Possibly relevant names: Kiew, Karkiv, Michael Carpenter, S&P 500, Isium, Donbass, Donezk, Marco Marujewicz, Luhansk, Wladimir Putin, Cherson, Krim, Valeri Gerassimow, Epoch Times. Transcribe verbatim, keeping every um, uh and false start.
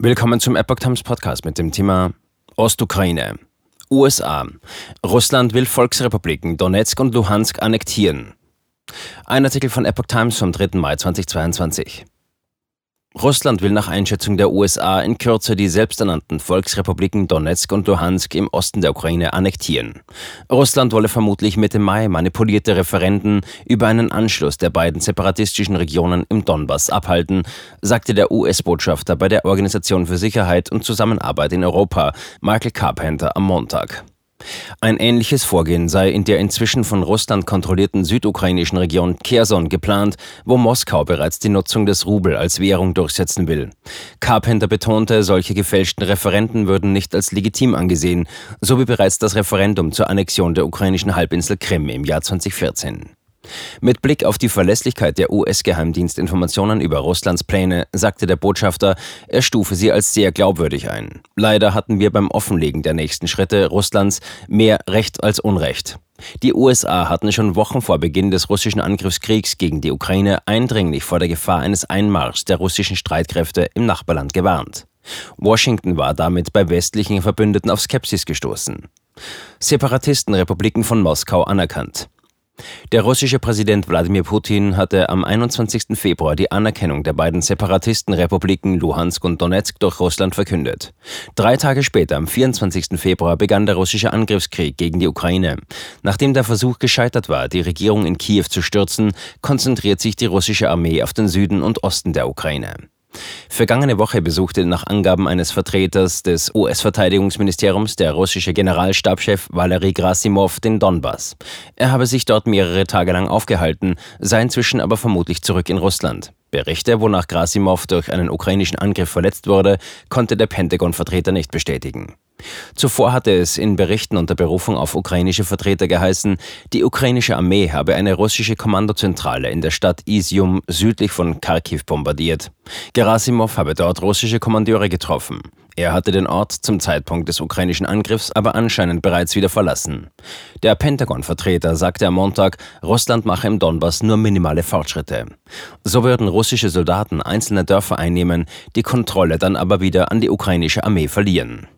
Willkommen zum Epoch Times Podcast mit dem Thema Ostukraine, U S A. Russland will Volksrepubliken Donezk und Luhansk annektieren. Ein Artikel von Epoch Times vom dritten Mai zweitausendzweiundzwanzig. Russland will nach Einschätzung der U S A in Kürze die selbsternannten Volksrepubliken Donezk und Luhansk im Osten der Ukraine annektieren. Russland wolle vermutlich Mitte Mai manipulierte Referenden über einen Anschluss der beiden separatistischen Regionen im Donbass abhalten, sagte der U S-Botschafter bei der Organisation für Sicherheit und Zusammenarbeit in Europa, Michael Carpenter, am Montag. Ein ähnliches Vorgehen sei in der inzwischen von Russland kontrollierten südukrainischen Region Cherson geplant, wo Moskau bereits die Nutzung des Rubel als Währung durchsetzen will. Carpenter betonte, solche gefälschten Referenden würden nicht als legitim angesehen, so wie bereits das Referendum zur Annexion der ukrainischen Halbinsel Krim im Jahr zweitausendvierzehn. Mit Blick auf die Verlässlichkeit der U S-Geheimdienstinformationen über Russlands Pläne, sagte der Botschafter, er stufe sie als sehr glaubwürdig ein. Leider hatten wir beim Offenlegen der nächsten Schritte Russlands mehr Recht als Unrecht. Die U S A hatten schon Wochen vor Beginn des russischen Angriffskriegs gegen die Ukraine eindringlich vor der Gefahr eines Einmarschs der russischen Streitkräfte im Nachbarland gewarnt. Washington war damit bei westlichen Verbündeten auf Skepsis gestoßen. Separatistenrepubliken von Moskau anerkannt. Der russische Präsident Wladimir Putin hatte am einundzwanzigsten Februar die Anerkennung der beiden Separatistenrepubliken Luhansk und Donezk durch Russland verkündet. Drei Tage später, am vierundzwanzigsten Februar, begann der russische Angriffskrieg gegen die Ukraine. Nachdem der Versuch gescheitert war, die Regierung in Kiew zu stürzen, konzentriert sich die russische Armee auf den Süden und Osten der Ukraine. Vergangene Woche besuchte nach Angaben eines Vertreters des U S-Verteidigungsministeriums der russische Generalstabschef Valeri Gerassimow den Donbass. Er habe sich dort mehrere Tage lang aufgehalten, sei inzwischen aber vermutlich zurück in Russland. Berichte, wonach Gerassimow durch einen ukrainischen Angriff verletzt wurde, konnte der Pentagon-Vertreter nicht bestätigen. Zuvor hatte es in Berichten unter Berufung auf ukrainische Vertreter geheißen, die ukrainische Armee habe eine russische Kommandozentrale in der Stadt Isium südlich von Karkiv bombardiert. Gerassimow habe dort russische Kommandeure getroffen. Er hatte den Ort zum Zeitpunkt des ukrainischen Angriffs aber anscheinend bereits wieder verlassen. Der Pentagon-Vertreter sagte am Montag, Russland mache im Donbass nur minimale Fortschritte. So würden russische Soldaten einzelne Dörfer einnehmen, die Kontrolle dann aber wieder an die ukrainische Armee verlieren.